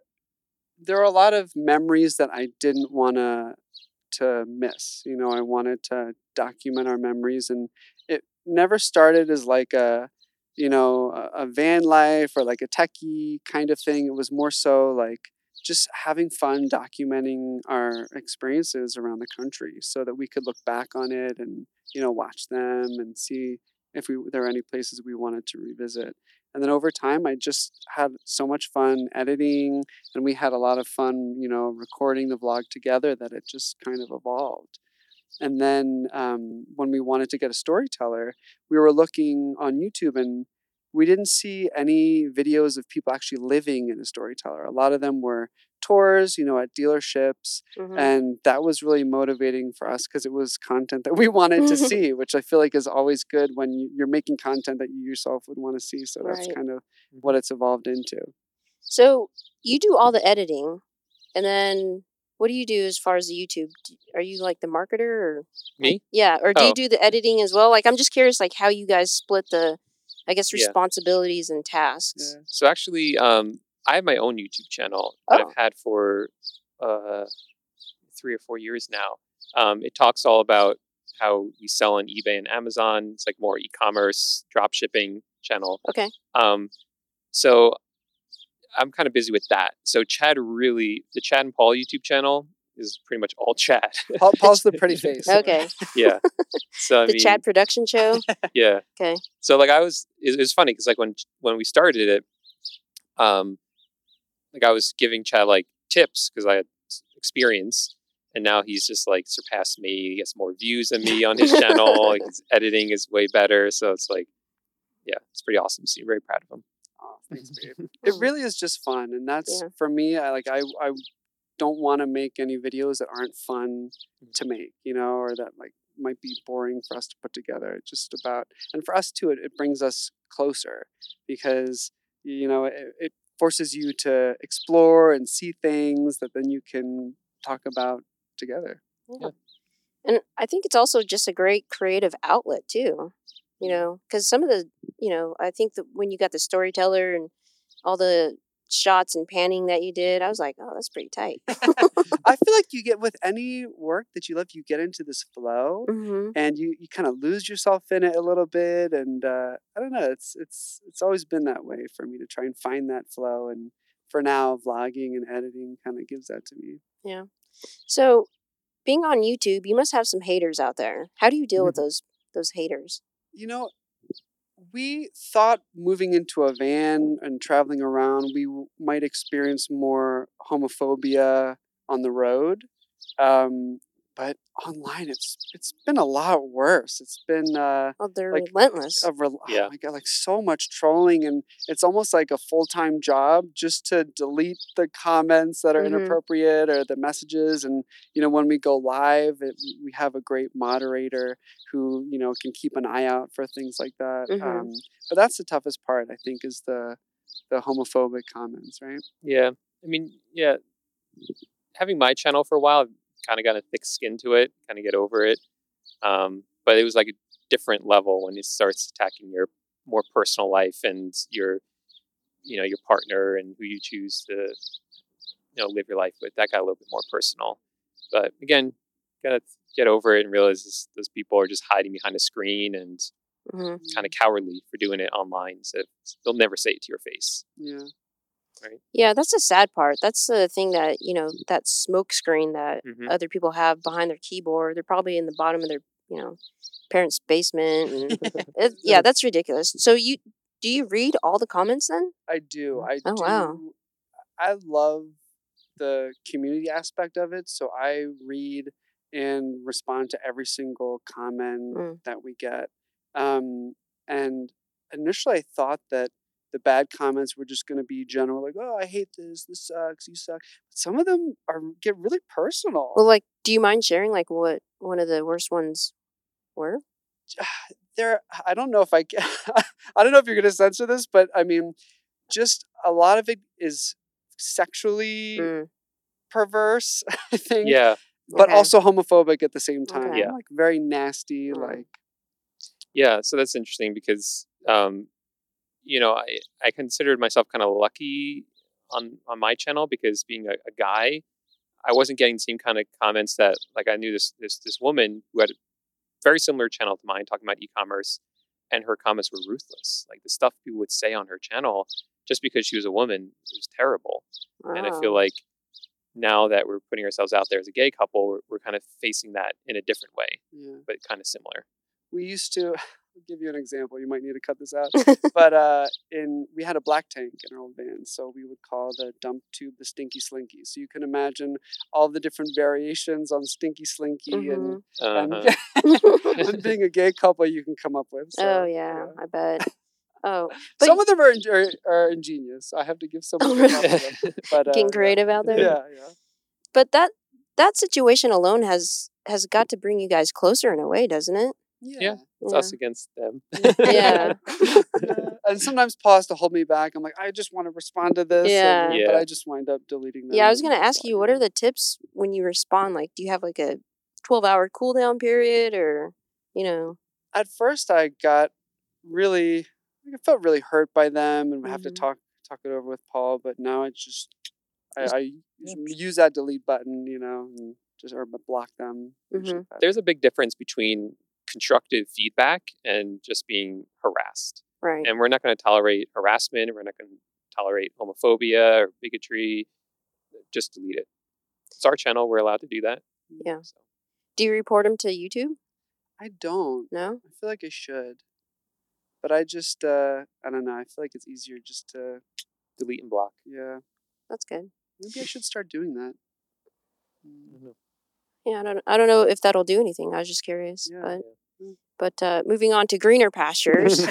there are a lot of memories that I didn't want to miss. You know, I wanted to document our memories, and it never started as like a van life or like a techie kind of thing. It was more so like just having fun documenting our experiences around the country so that we could look back on it and, you know, watch them and see if there are any places we wanted to revisit. And then over time, I just had so much fun editing, and we had a lot of fun, you know, recording the vlog together, that it just kind of evolved. And then when we wanted to get a storyteller, we were looking on YouTube, and we didn't see any videos of people actually living in a storyteller. A lot of them were tours, you know, at dealerships. Mm-hmm. And that was really motivating for us because it was content that we wanted to see, which I feel like is always good when you're making content that you yourself would want to see. So that's kind of what it's evolved into. So you do all the editing, and then... what do you do as far as the YouTube? Are you like the marketer? Or... me? Yeah. Or do you do the editing as well? Like, I'm just curious, like how you guys split the, I guess, responsibilities and tasks. Yeah. So actually, I have my own YouTube channel that I've had for 3 or 4 years now. It talks all about how we sell on eBay and Amazon. It's like more e-commerce drop shipping channel. Okay. So I'm kind of busy with that. So the Chad and Paul YouTube channel is pretty much all Chad. Paul's the pretty face. Okay. Yeah. So the Chad production show. Yeah. Okay. So like it was funny because like when we started it, like I was giving Chad like tips because I had experience, and now he's just like surpassed me. He gets more views than me on his channel. His editing is way better. So it's like, yeah, it's pretty awesome. So I'm very proud of him. It really is just fun, and that's for me. I don't want to make any videos that aren't fun to make, you know, or that like might be boring for us to put together. It's just about, and for us too, it brings us closer because, you know, it forces you to explore and see things that then you can talk about together. Yeah. And I think it's also just a great creative outlet too. You know, because some of the, you know, I think that when you got the storyteller and all the shots and panning that you did, I was like, oh, that's pretty tight. I feel like you get with any work that you love, you get into this flow and you kind of lose yourself in it a little bit. And I don't know, it's always been that way for me to try and find that flow. And for now, vlogging and editing kind of gives that to me. Yeah. So being on YouTube, you must have some haters out there. How do you deal with those haters? You know, we thought moving into a van and traveling around, we might experience more homophobia on the road. But online, it's been a lot worse. It's been... they're like, relentless. Oh my God, like so much trolling. And it's almost like a full-time job just to delete the comments that are inappropriate or the messages. And, you know, when we go live, we have a great moderator who, you know, can keep an eye out for things like that. But that's the toughest part, I think, is the homophobic comments, right? Yeah. I mean, yeah. Having my channel for a while... kind of got a thick skin to it, kind of get over it. But it was like a different level when it starts attacking your more personal life and your partner and who you choose to, you know, live your life with. That got a little bit more personal. But again, got to get over it and realize those people are just hiding behind a screen and kind of cowardly for doing it online. So they'll never say it to your face. Yeah. Right. Yeah, that's the sad part. That's the thing that, you know, that smoke screen that other people have behind their keyboard. They're probably in the bottom of their, you know, parents' basement. And that's ridiculous. So you Do you read all the comments then? I do. I do. Wow. I love the community aspect of it. So I read and respond to every single comment that we get. And initially I thought that the bad comments were just going to be general, like, oh, I hate this, this sucks, you suck. But some of them get really personal. Well, like, do you mind sharing, like, what one of the worst ones were? I don't know if I can, I don't know if you're going to censor this, but I mean, just a lot of it is sexually perverse, I think. Yeah. But also homophobic at the same time. Okay. Yeah. Like, very nasty, like. Yeah, so that's interesting because, you know, I considered myself kind of lucky on my channel because being a guy, I wasn't getting the same kind of comments that, like, I knew this woman who had a very similar channel to mine talking about e-commerce, and her comments were ruthless. Like, the stuff people would say on her channel, just because she was a woman, it was terrible. Wow. And I feel like now that we're putting ourselves out there as a gay couple, we're kind of facing that in a different way, but kind of similar. We used to, I'll give you an example. You might need to cut this out. But we had a black tank in our old van. So we would call the dump tube the Stinky Slinky. So you can imagine all the different variations on Stinky Slinky and being a gay couple you can come up with. So, I bet. Oh, but some of them are ingenious. I have to give some of them. But, getting creative out there. Yeah, yeah. But that situation alone has got to bring you guys closer in a way, doesn't it? Yeah. It's us against them. Yeah. And sometimes pause to hold me back. I'm like, I just want to respond to this. Yeah. But I just wind up deleting them. Yeah, I was going to ask you, what are the tips when you respond? Like, do you have like a 12-hour cooldown period or, you know? At first I felt really hurt by them and have to talk it over with Paul. But now I use that delete button, you know, and or block them. Mm-hmm. There's a big difference between constructive feedback and just being harassed. Right. And we're not going to tolerate harassment. We're not going to tolerate homophobia or bigotry. Just delete it. It's our channel. We're allowed to do that. Yeah. So. Do you report them to YouTube? I don't. No? I feel like I should. But I just, I don't know. I feel like it's easier just to delete and block. Yeah. That's good. Maybe I should start doing that. Mm-hmm. Yeah, I don't know if that'll do anything. I was just curious. Yeah, but moving on to greener pastures.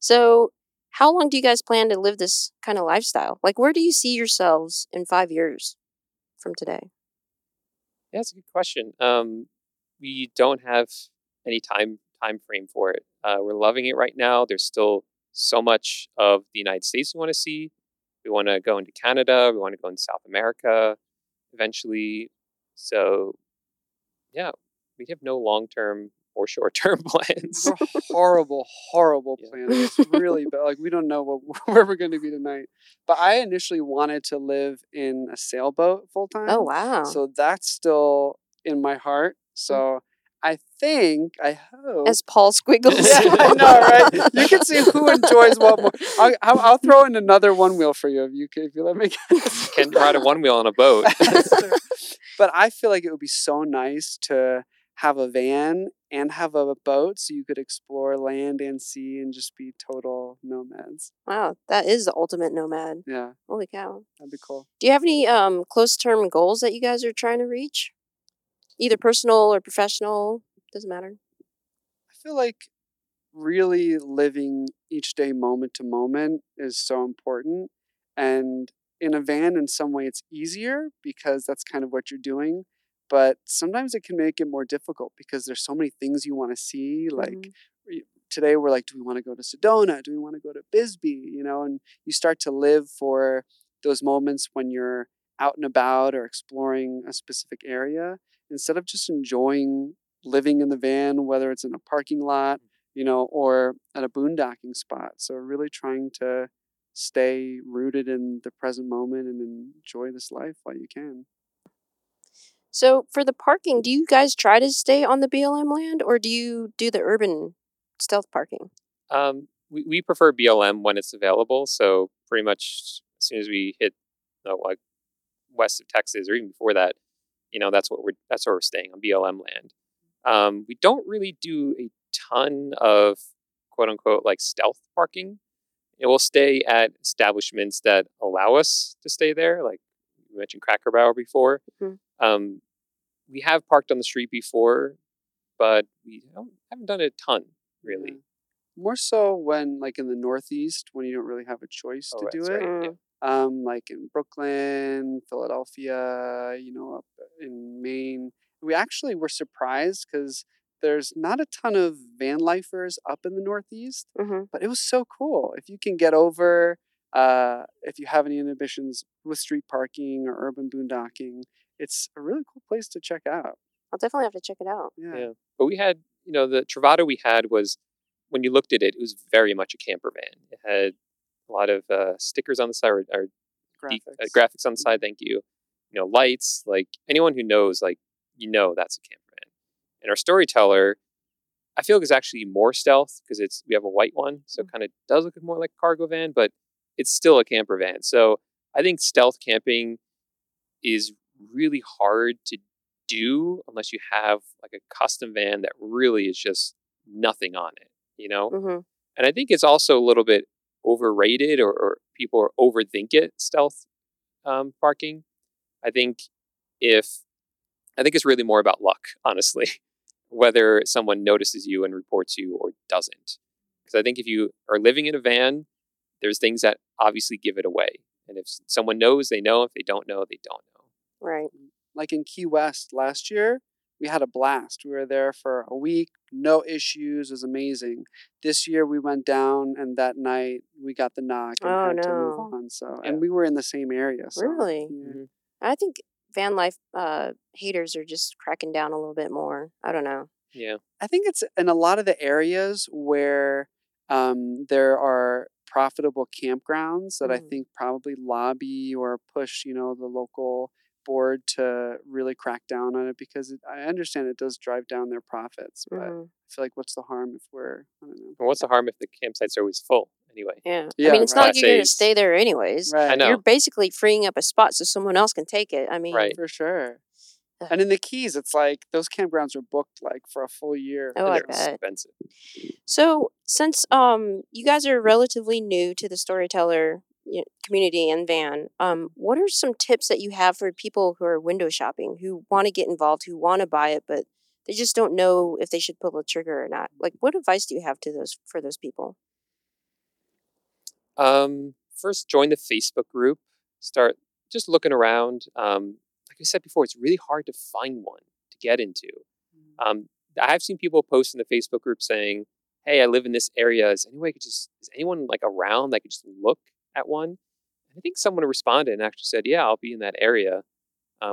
So how long do you guys plan to live this kind of lifestyle? Like, where do you see yourselves in 5 years from today? Yeah, that's a good question. We don't have any time frame for it. We're loving it right now. There's still so much of the United States we want to see. We want to go into Canada. We want to go into South America eventually. So, yeah, we have no long-term or short-term plans. We're horrible plans. It's really bad. Like, we don't know where we're going to be tonight. But I initially wanted to live in a sailboat full-time. Oh, wow. So that's still in my heart. So I hope. As Paul squiggles. Yeah, I know, right? You can see who enjoys what more. I'll throw in another one wheel for you if you let me. You can ride a one wheel on a boat. But I feel like it would be so nice to have a van and have a boat so you could explore land and sea and just be total nomads. Wow, that is the ultimate nomad. Yeah. Holy cow. That'd be cool. Do you have any close-term goals that you guys are trying to reach? Either personal or professional? Doesn't matter. I feel like really living each day moment to moment is so important. And in a van, in some way, it's easier because that's kind of what you're doing. But sometimes it can make it more difficult because there's so many things you want to see. Like today we're like, do we want to go to Sedona? Do we want to go to Bisbee? You know, and you start to live for those moments when you're out and about or exploring a specific area instead of just enjoying living in the van, whether it's in a parking lot, you know, or at a boondocking spot. So really trying to stay rooted in the present moment and enjoy this life while you can. So for the parking, do you guys try to stay on the BLM land or do you do the urban stealth parking? We prefer BLM when it's available. So pretty much as soon as we hit like west of Texas or even before that, you know, that's where we're staying on BLM land. We don't really do a ton of quote unquote like stealth parking. We'll stay at establishments that allow us to stay there. Like you mentioned Cracker Barrel before. Mm-hmm. We have parked on the street before, but we haven't done it a ton, really. Mm-hmm. More so when, like, in the Northeast, when you don't really have a choice to do it. Right. Yeah. Like in Brooklyn, Philadelphia, you know, up in Maine. We actually were surprised because there's not a ton of van lifers up in the Northeast, mm-hmm. but it was so cool. If you can get over, if you have any inhibitions with street parking or urban boondocking, it's a really cool place to check out. I'll definitely have to check it out. Yeah. But we had, you know, the Travato we had was, when you looked at it, it was very much a camper van. It had a lot of stickers on the side, or graphics on the side. Thank you. You know, lights. Like anyone who knows, like you know, that's a camper van. And our Storyteller, I feel, is actually more stealth because we have a white one, so it kind of does look more like a cargo van, but it's still a camper van. So I think stealth camping is really hard to do unless you have like a custom van that really is just nothing on it. You know, mm-hmm. and I think it's also a little bit overrated, or people overthink it. Stealth parking, I think it's really more about luck, honestly, whether someone notices you and reports you or doesn't. Because I think if you are living in a van, there's things that obviously give it away, and if someone knows, they know. If they don't know, they don't know. Right. Like in Key West last year. We had a blast. We were there for a week. No issues. It was amazing. This year we went down, and that night we got the knock and to move on. So, and we were in the same area. So. Really? Mm-hmm. I think van life haters are just cracking down a little bit more. I don't know. Yeah. I think it's in a lot of the areas where there are profitable campgrounds that I think probably lobby or push, you know, the local board to really crack down on it, because I understand it does drive down their profits, but I feel like what's the harm if we're what's the harm if the campsites are always full anyway? Yeah. I mean, it's not like you're going to stay there anyways. Right. I know. You're basically freeing up a spot so someone else can take it. I mean, right. For sure. And in the Keys, it's like those campgrounds are booked like for a full year. Oh, and they're expensive. So since you guys are relatively new to the Storyteller community and van, what are some tips that you have for people who are window shopping, who want to get involved, who want to buy it, but they just don't know if they should pull the trigger or not? Like, what advice do you have for those people? First, join the Facebook group. Start just looking around. Like I said before, it's really hard to find one to get into. I've seen people post in the Facebook group saying, "Hey, I live in this area. Is anyone like around that could just look at one?" I think someone responded and actually said, "Yeah, I'll be in that area,"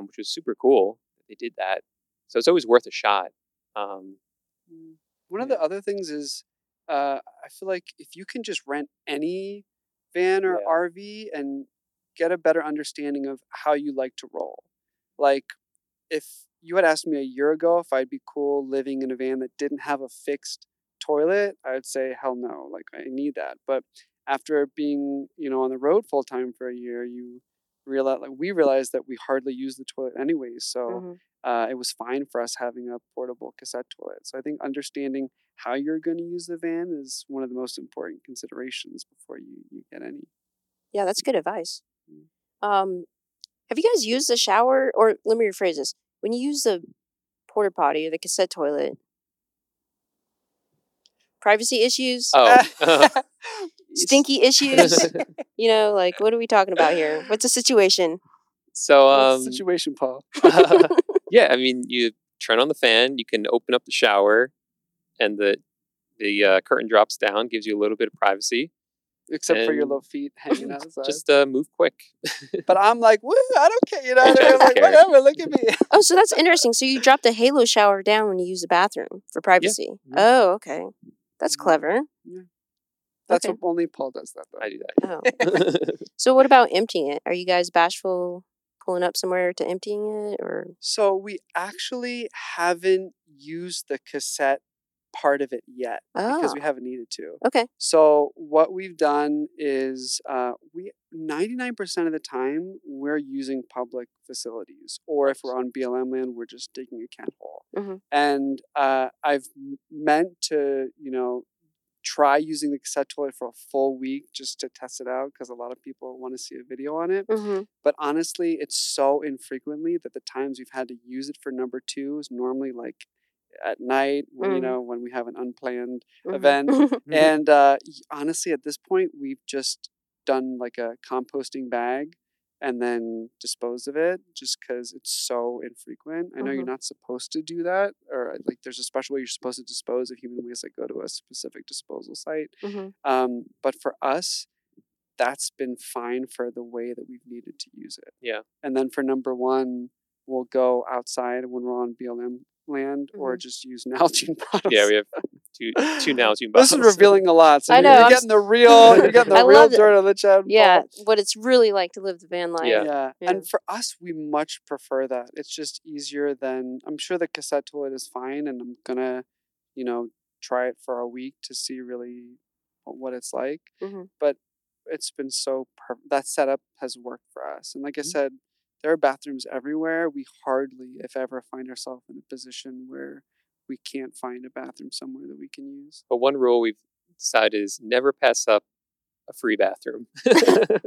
which was super cool. They did that, so it's always worth a shot. One of the other things is, I feel like if you can just rent any van or RV and get a better understanding of how you like to roll. Like, if you had asked me a year ago if I'd be cool living in a van that didn't have a fixed toilet, I'd say hell no. Like, I need that, but after being, you know, on the road full time for a year, we realized that we hardly use the toilet anyways. So it was fine for us having a portable cassette toilet. So I think understanding how you're going to use the van is one of the most important considerations before you get any. Yeah, that's good advice. Have you guys used the shower? Or let me rephrase this: when you use the porta potty or the cassette toilet, privacy issues. Oh. Stinky issues. You know, like, what are we talking about here? What's the situation? So, what's the situation, Paul? Yeah, I mean, you turn on the fan, you can open up the shower, and the curtain drops down, gives you a little bit of privacy. Except for your little feet hanging out. Just move quick. But I'm like, woo, I don't care. You know, I'm like, whatever, look at me. Oh, so that's interesting. So you drop the halo shower down when you use the bathroom for privacy. Yeah. Oh, okay. That's clever. Yeah. That's okay. What only Paul does that, though. I do that. Oh. So what about emptying it? Are you guys bashful pulling up somewhere to emptying it? Or so we actually haven't used the cassette part of it yet because we haven't needed to. Okay. So what we've done is we 99% of the time we're using public facilities, or if we're on BLM land, we're just digging a cat hole. Mm-hmm. And I've meant to, you know, try using the cassette toilet for a full week just to test it out, because a lot of people want to see a video on it. Mm-hmm. But honestly, it's so infrequently that the times we've had to use it for number two is normally like at night, when, mm-hmm. you know, when we have an unplanned mm-hmm. event. Mm-hmm. And honestly, at this point, we've just done like a composting bag and then disposed of it, just because it's so infrequent. I know mm-hmm. you're not supposed to do that, or like there's a special way you're supposed to dispose of human waste, like go to a specific disposal site. Mm-hmm. But for us, that's been fine for the way that we've needed to use it. Yeah. And then for number one, we'll go outside when we're on BLM land, mm-hmm. or just use Nalgene bottles. Yeah, we have two Nalgene bottles. This is revealing a lot. So I know. You're getting the real dirt on the Chad. Yeah, what it's really like to live the van life. Yeah. Yeah. Yeah, and for us, we much prefer that. It's just easier than, I'm sure the cassette toilet is fine, and I'm gonna, you know, try it for a week to see really what it's like. Mm-hmm. But it's been so that setup has worked for us. And like I mm-hmm. said, there are bathrooms everywhere. We hardly, if ever, find ourselves in a position where we can't find a bathroom somewhere that we can use. But one rule we've decided is never pass up a free bathroom.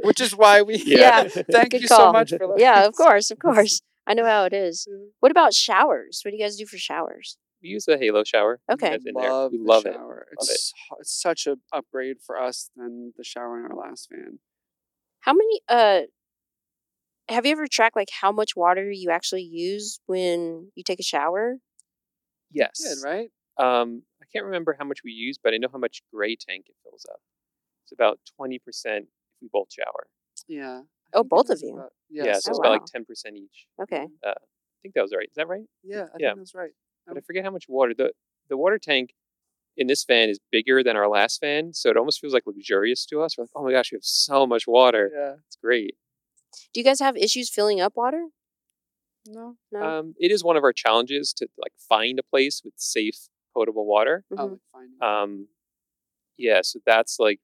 Which is why we... Yeah. Thank you so much for that. Yeah, of course, of course. I know how it is. What about showers? What do you guys do for showers? We use a halo shower. Okay. We love the shower. It's such an upgrade for us than the shower in our last van. How many... Have you ever tracked like how much water you actually use when you take a shower? Yes. Good, right? I can't remember how much we use, but I know how much gray tank it fills up. It's about 20% if we both shower. Yeah. Oh, both of you? About, yes. Yeah, so about like 10% each. Okay. I think that was right. Is that right? Yeah, I think that's right. But I forget how much water. The water tank in this van is bigger than our last van, so it almost feels like luxurious to us. We're like, oh my gosh, we have so much water. Yeah. It's great. Do you guys have issues filling up water? No. It is one of our challenges to like find a place with safe potable water. Mm-hmm. Yeah, so that's like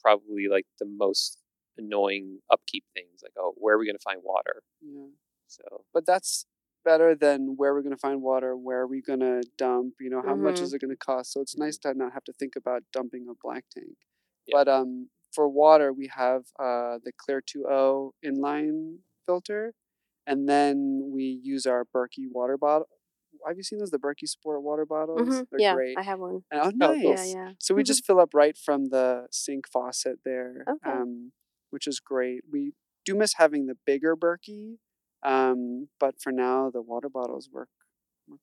probably like the most annoying upkeep things. Like, oh, where are we going to find water? Yeah. So, but that's better than where we're going to find water, where are we going to dump, you know, how mm-hmm. much is it going to cost? So it's mm-hmm. nice to not have to think about dumping a black tank. Yeah. But for water, we have the Clear 2O inline filter, and then we use our Berkey water bottle. Have you seen those? The Berkey Sport water bottles? Mm-hmm. They're great. Yeah, I have one. Oh, nice. Yeah, yeah. So we mm-hmm. just fill up right from the sink faucet there, okay. Which is great. We do miss having the bigger Berkey, but for now, the water bottles work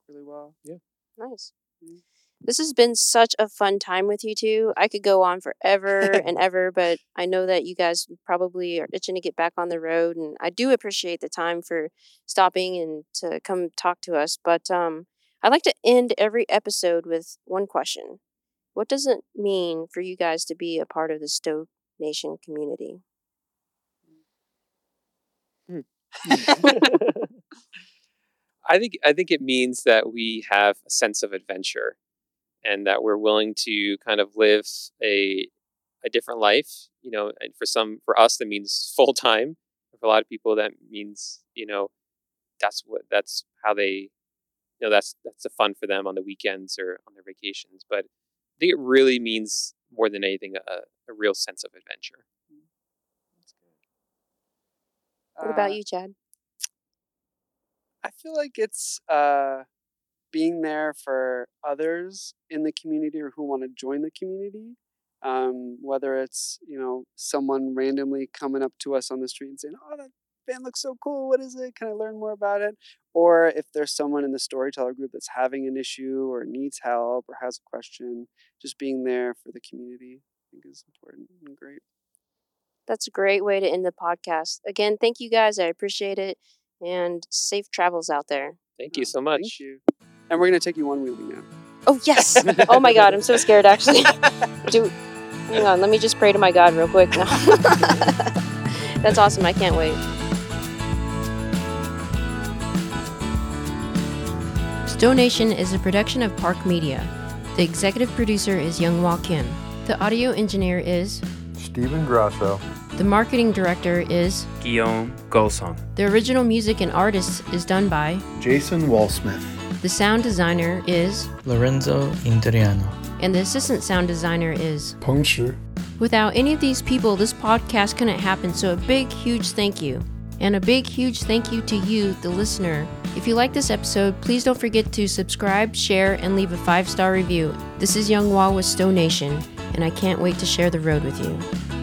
really well. Yeah. Nice. Mm-hmm. This has been such a fun time with you two. I could go on forever and ever, but I know that you guys probably are itching to get back on the road. And I do appreciate the time for stopping and to come talk to us. But I like to end every episode with one question. What does it mean for you guys to be a part of the Stoke Nation community? I think it means that we have a sense of adventure, and that we're willing to kind of live a different life, you know. And for us, that means full time. For a lot of people, that means, you know, that's the fun for them on the weekends or on their vacations. But I think it really means more than anything a real sense of adventure. What about you, Chad? I feel like it's being there for others in the community or who want to join the community, whether it's, you know, someone randomly coming up to us on the street and saying, oh, that van looks so cool, what is it, can I learn more about it? Or if there's someone in the Storyteller group that's having an issue or needs help or has a question, just being there for the community I think is important and great. That's a great way to end the podcast. Again, thank you guys. I appreciate it, and safe travels out there. Thank you so much. Thank you. And we're going to take you one wheelie now. Oh, yes. Oh, my God. I'm so scared, actually. Hang on. Let me just pray to my God real quick. No. That's awesome. I can't wait. Stoke Nation is a production of Park Media. The executive producer is Young Wah Kim. The audio engineer is... Stephen Grasso. The marketing director is... Guillaume Golsong. The original music and artists is done by... Jason Wallsmith. The sound designer is Lorenzo Interiano. And the assistant sound designer is Peng Shi. Without any of these people, this podcast couldn't happen, so a big, huge thank you. And a big, huge thank you to you, the listener. If you like this episode, please don't forget to subscribe, share, and leave a 5-star review. This is Young Wah with Stow Nation, and I can't wait to share the road with you.